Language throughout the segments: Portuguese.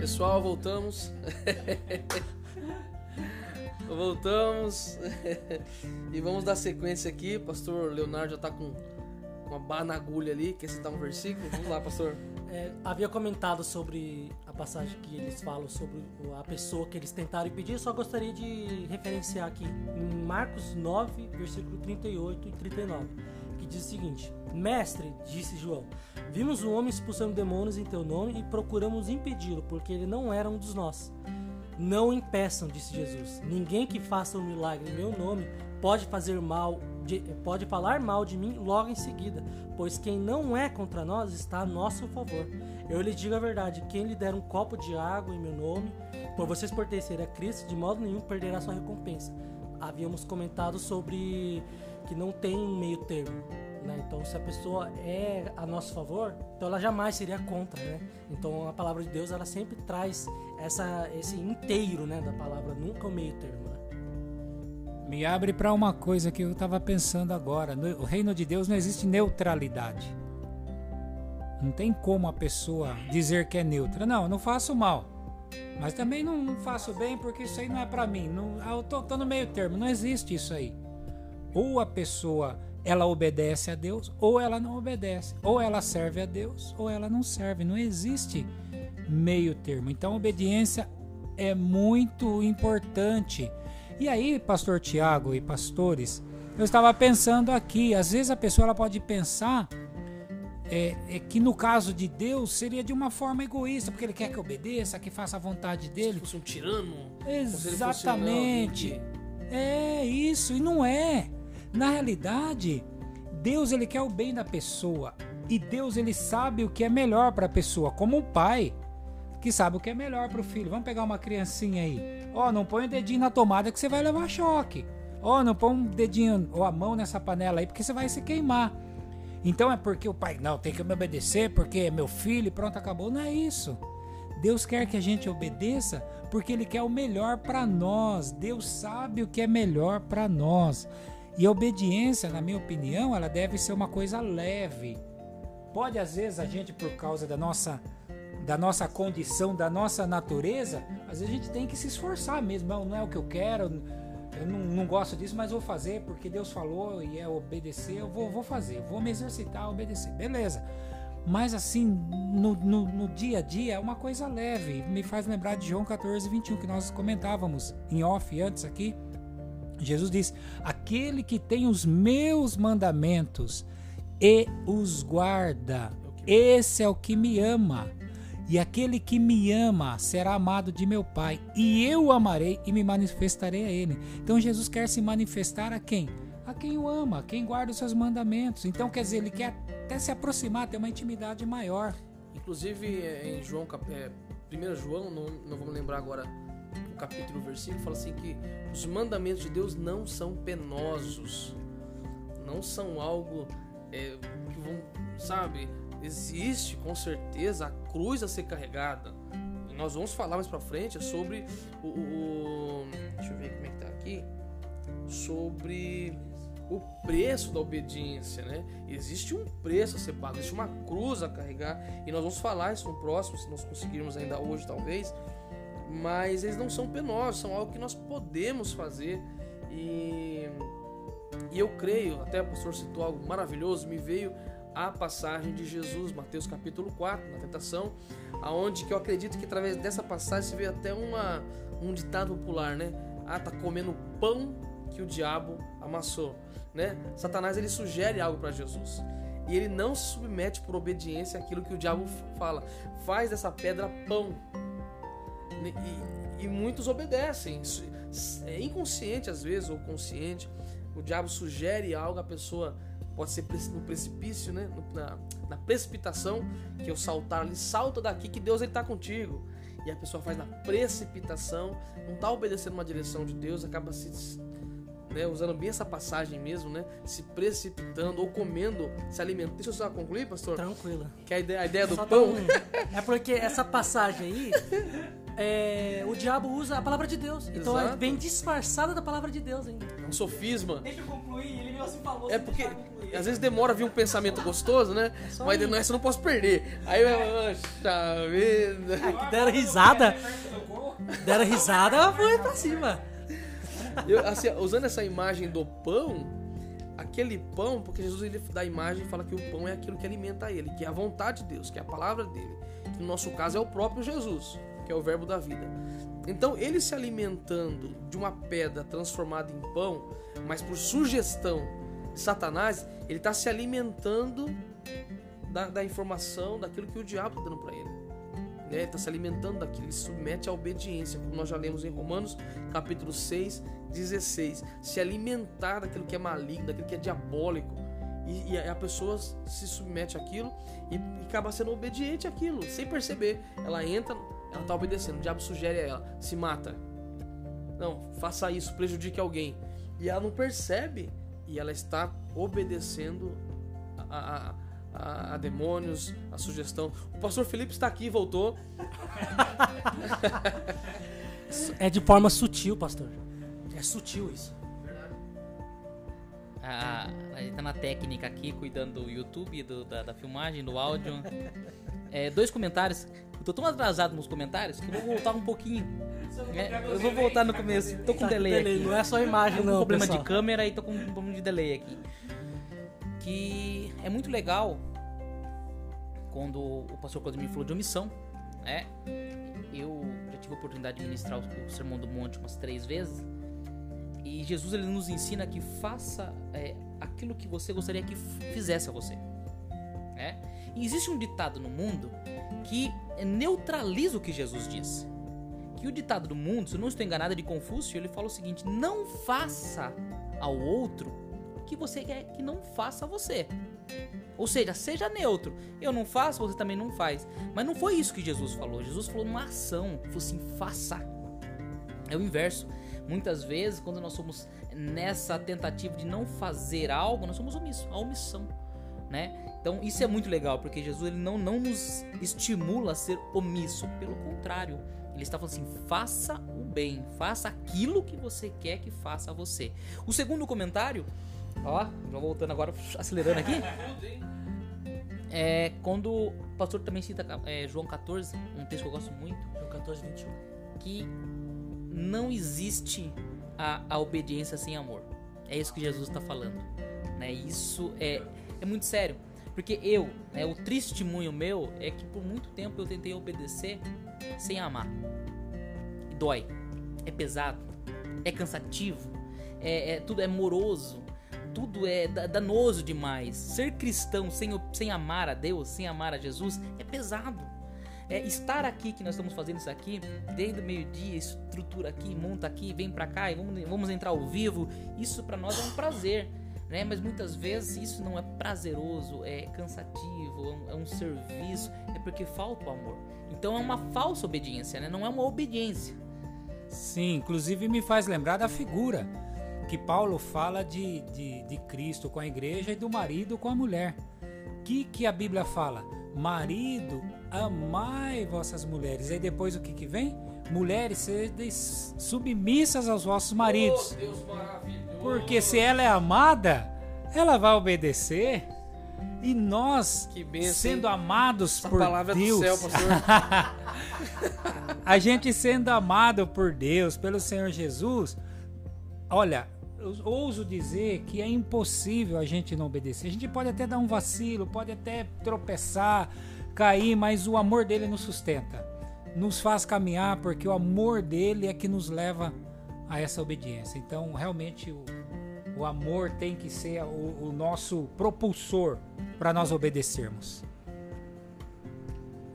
Pessoal, voltamos. Voltamos. E vamos dar sequência aqui. Pastor Leonardo já está com uma barra na agulha ali. Quer citar um versículo? Vamos lá, pastor. Havia comentado sobre a passagem que eles falam sobre a pessoa que eles tentaram impedir. Só gostaria de referenciar aqui em Marcos 9, versículo 38 e 39, que diz o seguinte: Mestre, disse João, vimos um homem expulsando demônios em teu nome e procuramos impedi-lo, porque ele não era um dos nossos. Não impeçam, disse Jesus. Ninguém que faça um milagre em meu nome pode falar mal de mim logo em seguida, pois quem não é contra nós está a nosso favor. Eu lhe digo a verdade, quem lhe der um copo de água em meu nome, por vocês pertencerem a Cristo, de modo nenhum perderá sua recompensa. Havíamos comentado sobre que não tem meio termo, né? Então, se a pessoa é a nosso favor, então ela jamais seria contra, né? Então, a palavra de Deus, ela sempre traz esse inteiro, né, da palavra, nunca o meio termo, né? Me abre para uma coisa que eu estava pensando agora. No reino de Deus não existe neutralidade. Não tem como a pessoa dizer que é neutra. Não, eu não faço mal, mas também não faço bem, porque isso aí não é para mim. Eu estou no meio termo. Não existe isso aí. Ou a pessoa, ela obedece a Deus, ou ela não obedece. Ou ela serve a Deus, ou ela não serve. Não existe meio termo. Então, a obediência é muito importante. E aí, pastor Tiago e pastores, eu estava pensando aqui, às vezes a pessoa ela pode pensar que no caso de Deus seria de uma forma egoísta, porque ele quer que obedeça, que faça a vontade dele. Se fosse um tirano. Exatamente. É isso, e não é. Na realidade, Deus ele quer o bem da pessoa, e Deus ele sabe o que é melhor para a pessoa, como um pai que sabe o que é melhor para o filho. Vamos pegar uma criancinha aí. Não põe o dedinho na tomada que você vai levar choque. Não põe um dedinho ou a mão nessa panela aí porque você vai se queimar. Então é porque o pai, não, tem que me obedecer porque é meu filho e pronto, acabou. Não é isso. Deus quer que a gente obedeça porque ele quer o melhor para nós. Deus sabe o que é melhor para nós. E a obediência, na minha opinião, ela deve ser uma coisa leve. Pode, às vezes, a gente, por causa da nossa condição, da nossa natureza, às vezes a gente tem que se esforçar mesmo. Não é o que eu quero, eu não gosto disso, mas vou fazer porque Deus falou e é obedecer, eu vou fazer, vou me exercitar, obedecer, beleza. Mas assim, no dia a dia é uma coisa leve. Me faz lembrar de João 14:21, que nós comentávamos em off antes aqui. Jesus diz: aquele que tem os meus mandamentos e os guarda, esse é o que me ama. E aquele que me ama será amado de meu Pai, e eu o amarei e me manifestarei a ele. Então Jesus quer se manifestar a quem? A quem o ama, a quem guarda os seus mandamentos. Então quer dizer, ele quer até se aproximar, ter uma intimidade maior. Inclusive em João, 1 João, não vou me lembrar agora o capítulo, o versículo, fala assim que os mandamentos de Deus não são penosos, não são algo que vão, sabe... Existe, com certeza, a cruz a ser carregada. Nós vamos falar mais pra frente sobre deixa eu ver como é que tá aqui. Sobre o preço da obediência, né? Existe um preço a ser pago, existe uma cruz a carregar. E nós vamos falar isso no próximo, se nós conseguirmos ainda hoje, talvez. Mas eles não são penosos, são algo que nós podemos fazer. E eu creio, até o pastor citou algo maravilhoso, me veio... a passagem de Jesus, Mateus capítulo 4, na tentação, aonde que eu acredito que através dessa passagem se vê até um ditado popular, né? Tá comendo pão que o diabo amassou, né? Satanás, ele sugere algo para Jesus e ele não se submete por obediência àquilo que o diabo fala. Faz dessa pedra pão. E muitos obedecem. É inconsciente às vezes, ou consciente. O diabo sugere algo, a pessoa pode ser no precipício, né? na precipitação, que eu saltar ali, salta daqui que Deus está contigo. E a pessoa faz na precipitação, não está obedecendo uma direção de Deus, acaba se, né, usando bem essa passagem mesmo, né? Se precipitando ou comendo, se alimentando. Deixa eu só concluir, pastor? Tranquila. Que a ideia do pão. É porque essa passagem aí... o diabo usa a palavra de Deus. Exato. Então é bem disfarçada da palavra de Deus ainda. É um sofisma. Deixa eu concluir, ele mesmo assim falou. É porque às vezes demora a vir um pensamento gostoso, né? É. Mas não, essa eu não posso perder. Aí eu... Poxa vida. Ai, deram risada. Deram risada, foi pra cima. Eu, assim, usando essa imagem do pão... Aquele pão, porque Jesus ele dá a imagem e fala que o pão é aquilo que alimenta ele, que é a vontade de Deus, que é a palavra dele. Que no nosso caso é o próprio Jesus, que é o verbo da vida. Então ele se alimentando de uma pedra transformada em pão, mas por sugestão de Satanás, ele está se alimentando da informação, daquilo que o diabo está dando para ele. Ele está se alimentando daquilo, ele se submete à obediência, como nós já lemos em Romanos capítulo 6, 16, se alimentar daquilo que é maligno, daquilo que é diabólico, e a pessoa se submete àquilo e acaba sendo obediente àquilo, sem perceber. Ela entra, ela está obedecendo, o diabo sugere a ela, se mata, não, faça isso, prejudique alguém, e ela não percebe, e ela está obedecendo a demônios, a sugestão. O pastor Felipe está aqui, voltou. É de forma sutil, pastor. É sutil isso. Verdade. A gente tá na técnica aqui, cuidando do YouTube, da filmagem, do áudio. Dois comentários. Eu tô tão atrasado nos comentários que eu vou voltar um pouquinho. Eu vou voltar no começo. Tô com delay aqui. Não é só imagem, não. Tô com problema de câmera e tô com um problema de delay aqui. Que é muito legal quando o pastor Clodimir falou de omissão, né? Eu já tive a oportunidade de ministrar o Sermão do Monte umas 3 vezes. E Jesus ele nos ensina que faça aquilo que você gostaria que fizesse a você. É? E existe um ditado no mundo que neutraliza o que Jesus disse. Que o ditado do mundo, se eu não estou enganado, é de Confúcio, ele fala o seguinte: não faça ao outro o que você quer que não faça a você. Ou seja, seja neutro. Eu não faço, você também não faz. Mas não foi isso que Jesus falou. Jesus falou uma ação, falou assim: faça. É o inverso. Muitas vezes, quando nós somos nessa tentativa de não fazer algo, nós somos omissos, a omissão, né? Então, isso é muito legal, porque Jesus ele não nos estimula a ser omisso. Pelo contrário, ele está falando assim: faça o bem, faça aquilo que você quer que faça a você. O segundo comentário, ó, já voltando agora, acelerando aqui, é quando o pastor também cita João 14, um texto que eu gosto muito, João 14, 21, que... não existe a obediência sem amor. É isso que Jesus está falando, né? Isso é muito sério. Porque o testemunho meu é que por muito tempo eu tentei obedecer sem amar. E dói. É pesado. É cansativo. Tudo é moroso. Tudo é danoso demais. Ser cristão sem amar a Deus, sem amar a Jesus, é pesado. Estar aqui, que nós estamos fazendo isso aqui, desde o meio-dia, estrutura aqui, monta aqui, vem pra cá e vamos entrar ao vivo. Isso pra nós é um prazer, né? Mas muitas vezes isso não é prazeroso, é cansativo, é um serviço, é porque falta o amor. Então é uma falsa obediência, né? Não é uma obediência. Sim, inclusive me faz lembrar da figura que Paulo fala de Cristo com a igreja e do marido com a mulher. O que a Bíblia fala? Marido, amai vossas mulheres. E depois o que vem? Mulheres, sedes submissas aos vossos maridos. Oh, Deus maravilhoso. Porque se ela é amada, ela vai obedecer. E nós, sendo amados essa por palavra Deus, é do céu, pastor. A gente sendo amado por Deus, pelo Senhor Jesus, olha, eu ouso dizer que é impossível a gente não obedecer. A gente pode até dar um vacilo, pode até tropeçar, cair, mas o amor dele nos sustenta, nos faz caminhar, porque o amor dele é que nos leva a essa obediência. Então, realmente, o amor tem que ser o nosso propulsor para nós obedecermos.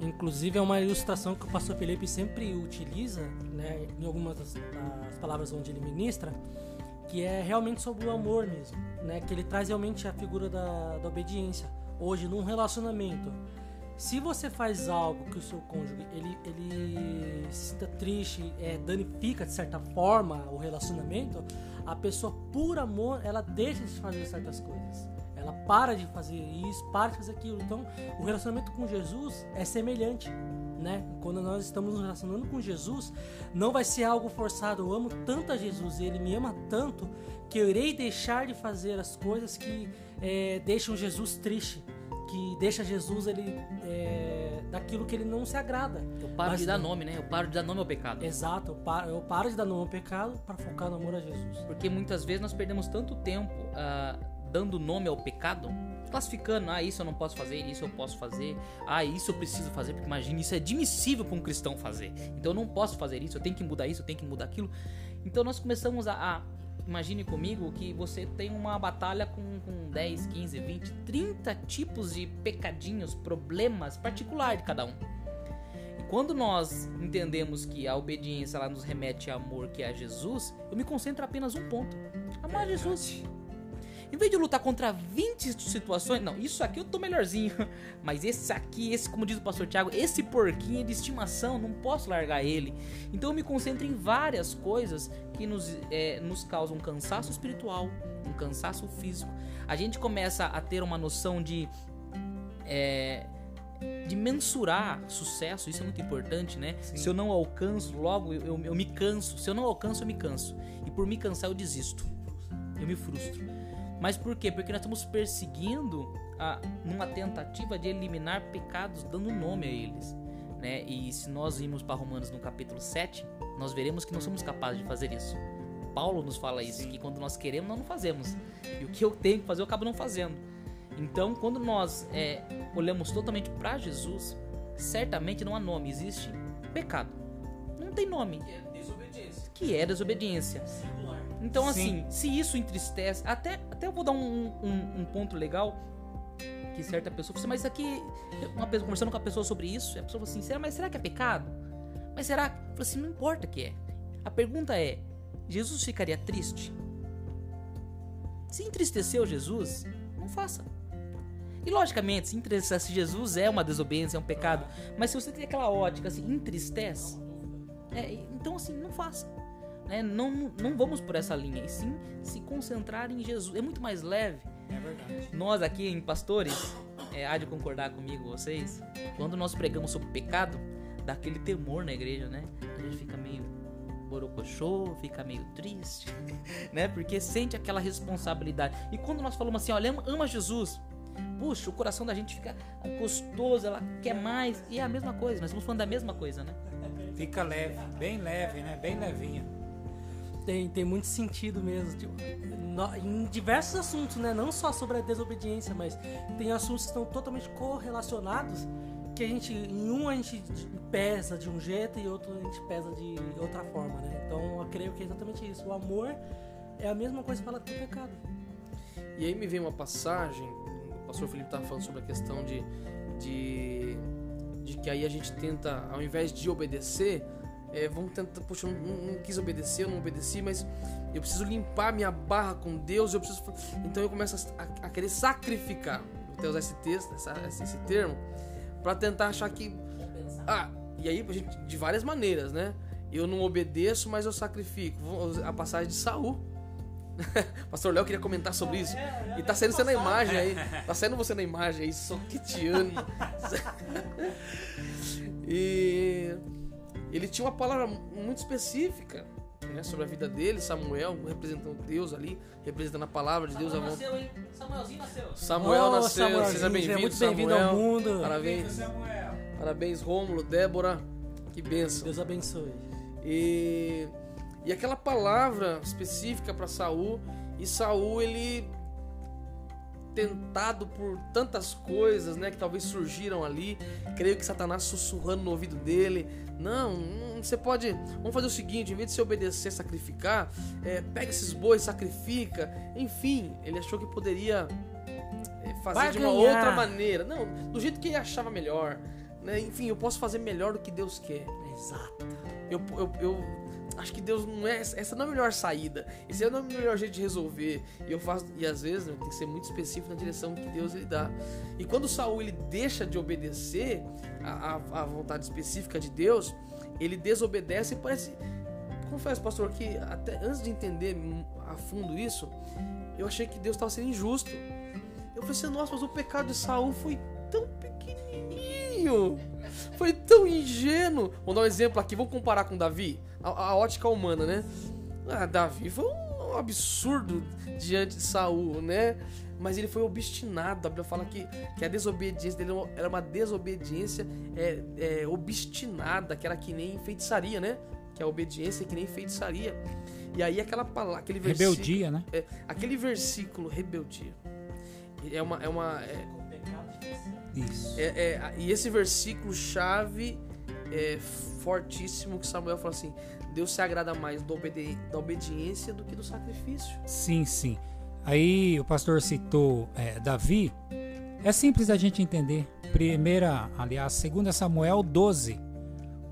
Inclusive, é uma ilustração que o pastor Felipe sempre utiliza, né, em algumas das palavras onde ele ministra, que é realmente sobre o amor mesmo, né? Que ele traz realmente a figura da obediência. Hoje, num relacionamento, se você faz algo que o seu cônjuge ele se sinta triste, danifica de certa forma o relacionamento, a pessoa, por amor, ela deixa de fazer certas coisas. ela para de fazer isso, para de fazer aquilo. Então, o relacionamento com Jesus é semelhante, né? Quando nós estamos nos relacionando com Jesus, não vai ser algo forçado. Eu amo tanto a Jesus, ele me ama tanto, que eu irei deixar de fazer as coisas que deixam Jesus triste, que deixa Jesus daquilo que ele não se agrada. Eu paro de dar nome, né? Eu paro de dar nome ao pecado. Exato, eu paro de dar nome ao pecado para focar no amor a Jesus. Porque muitas vezes nós perdemos tanto tempo dando nome ao pecado, classificando, isso eu não posso fazer, isso eu posso fazer, isso eu preciso fazer, porque imagina, isso é admissível para um cristão fazer. Então eu não posso fazer isso, eu tenho que mudar isso, eu tenho que mudar aquilo. Então nós começamos imagine comigo que você tem uma batalha com 10, 15, 20, 30 tipos de pecadinhos, problemas particular de cada um. E quando nós entendemos que a obediência ela nos remete ao amor, que é a Jesus, eu me concentro apenas um ponto: amar Jesus. Em vez de lutar contra 20 situações, não, isso aqui eu tô melhorzinho, mas esse, como diz o pastor Tiago, esse porquinho é de estimação, não posso largar ele. Então eu me concentro em várias coisas que nos causam um cansaço espiritual, um cansaço físico. A gente começa a ter uma noção de mensurar sucesso, isso é muito importante, né? Sim. Se eu não alcanço, logo eu me canso. Se eu não alcanço, eu me canso. E por me cansar, eu desisto, eu me frustro. Mas por quê? Porque nós estamos perseguindo numa tentativa de eliminar pecados, dando nome a eles, né? E se nós irmos para Romanos no capítulo 7, nós veremos que não somos capazes de fazer isso. Paulo nos fala isso, que quando nós queremos, nós não fazemos. E o que eu tenho que fazer, eu acabo não fazendo. Então, quando nós olhamos totalmente para Jesus, certamente não há nome, existe pecado. Não tem nome. Que é desobediência. Singular. Então, assim, se isso entristece... Até eu vou dar um ponto legal, que certa pessoa falou assim, mas isso aqui... Uma pessoa conversando com a pessoa sobre isso, a pessoa falou assim, será que é pecado? Mas será que... Eu falei assim, não importa o que é. A pergunta é, Jesus ficaria triste? Se entristeceu Jesus, não faça. E, logicamente, se entristece Jesus é uma desobediência, é um pecado. Mas se você tem aquela ótica, assim, entristece... então, assim, não faça. Não vamos por essa linha, e sim se concentrar em Jesus. É muito mais leve. É verdade. Nós aqui em Pastores, há de concordar comigo, vocês, quando nós pregamos sobre pecado, dá aquele temor na igreja, né? A gente fica meio borocochô, fica meio triste, né? Porque sente aquela responsabilidade. E quando nós falamos assim, olha, ama Jesus, puxa, o coração da gente fica gostoso, ela quer mais. E é a mesma coisa, nós estamos falando da mesma coisa, né? Fica leve, bem leve, né? Bem levinha. Tem muito sentido mesmo, tipo, em diversos assuntos, né? Não só sobre a desobediência, mas tem assuntos que estão totalmente correlacionados, que a gente pesa de um jeito e outro a gente pesa de outra forma, né? Então eu creio que é exatamente isso, o amor é a mesma coisa que fala do pecado. E aí me vem uma passagem, o pastor Felipe estava falando sobre a questão de que aí a gente tenta, ao invés de obedecer... vamos tentar, poxa, eu não quis obedecer, eu não obedeci, mas eu preciso limpar minha barra com Deus, eu preciso... Então eu começo a querer sacrificar, vou até usar esse texto, esse termo, para tentar achar que... e aí, de várias maneiras, né? Eu não obedeço, mas eu sacrifico. A passagem de Saul. Pastor Léo queria comentar sobre isso. E tá saindo você na imagem aí. Tá saindo você na imagem aí, só que te amo. E... ele tinha uma palavra muito específica, né, sobre a vida dele, Samuel, representando Deus ali, representando a palavra de Deus. Nasceu, hein? Samuelzinho nasceu. Samuel nasceu, seja bem-vindo, muito bem-vindo Samuel, ao mundo. Parabéns, Samuel. Parabéns, Rômulo, Débora, que bênção. Deus abençoe. E aquela palavra específica para Saul, e Saul, ele tentado por tantas coisas, né, que talvez surgiram ali, creio que Satanás sussurrando no ouvido dele, não, você pode, vamos fazer o seguinte, em vez de você obedecer, sacrificar, pega esses bois, sacrifica, enfim, ele achou que poderia fazer de uma outra maneira, não, do jeito que ele achava melhor, né, enfim, eu posso fazer melhor do que Deus quer. Exato. Eu acho que Deus não é... Essa não é a melhor saída. Esse é o melhor jeito de resolver. E eu faço... E às vezes, né, tem que ser muito específico na direção que Deus lhe dá. E quando Saul ele deixa de obedecer à vontade específica de Deus, ele desobedece e parece... Confesso, pastor, que até antes de entender a fundo isso, eu achei que Deus estava sendo injusto. Eu pensei, nossa, mas o pecado de Saul foi tão pequenininho, foi tão ingênuo. Vou dar um exemplo aqui, vamos comparar com Davi, a ótica humana, né? Ah, Davi foi um absurdo diante de Saul, né? Mas ele foi obstinado. A Bíblia fala que a desobediência dele era uma desobediência obstinada, que era que nem feitiçaria, né? Que a obediência é que nem feitiçaria. E aí aquela palavra, aquele versículo... Rebeldia, né? É, aquele versículo, rebeldia. Isso. E esse versículo-chave é fortíssimo, que Samuel fala assim, Deus se agrada mais da obediência do que do sacrifício. Sim, sim. Aí o pastor citou Davi. É simples a gente entender. 2 Samuel 12,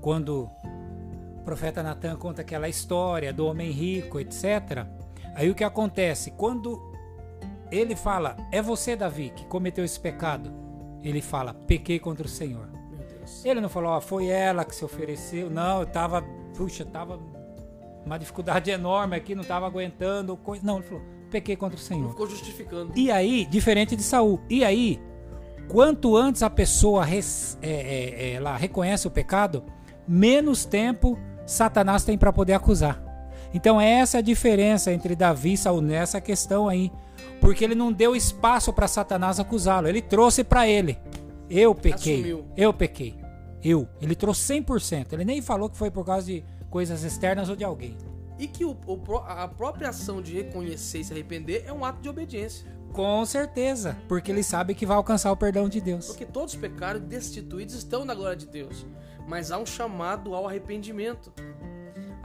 quando o profeta Natan conta aquela história do homem rico, etc. Aí o que acontece? Quando ele fala, é você, Davi, que cometeu esse pecado. Ele fala, pequei contra o Senhor. Meu Deus. Ele não falou, foi ela que se ofereceu. Não, eu tava uma dificuldade enorme aqui, não tava aguentando. Não, ele falou, pequei contra o Senhor. Não ficou justificando. E aí, diferente de Saul. E aí, quanto antes a pessoa ela reconhece o pecado, menos tempo Satanás tem para poder acusar. Então essa é a diferença entre Davi e Saul nessa questão aí, porque ele não deu espaço para Satanás acusá-lo. Ele trouxe para ele. Eu pequei. Assumiu. Eu pequei. Ele trouxe 100%. Ele nem falou que foi por causa de coisas externas ou de alguém. E que a própria ação de reconhecer e se arrepender é um ato de obediência. Com certeza, porque ele sabe que vai alcançar o perdão de Deus. Porque todos os pecados destituídos estão na glória de Deus. Mas há um chamado ao arrependimento.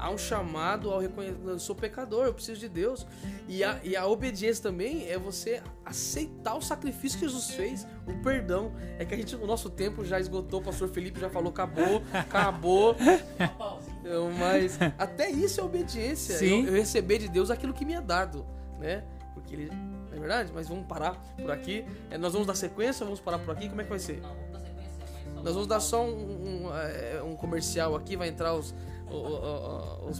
Há um chamado ao reconhecimento. Eu sou pecador, eu preciso de Deus. E a obediência também é você aceitar o sacrifício que Jesus fez, o perdão. É que o nosso tempo já esgotou, o pastor Felipe já falou, acabou. Mas até isso é obediência. Eu receber de Deus aquilo que me é dado, né? Porque ele... Não é verdade? Mas vamos parar por aqui. Nós vamos dar sequência ou vamos parar por aqui? Como é que vai ser? Não, vamos dar sequência. Nós vamos dar só um comercial aqui, vai entrar os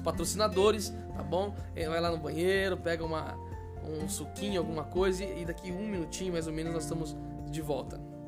patrocinadores, tá bom? Vai lá no banheiro, pega um suquinho, alguma coisa, e daqui um minutinho mais ou menos nós estamos de volta.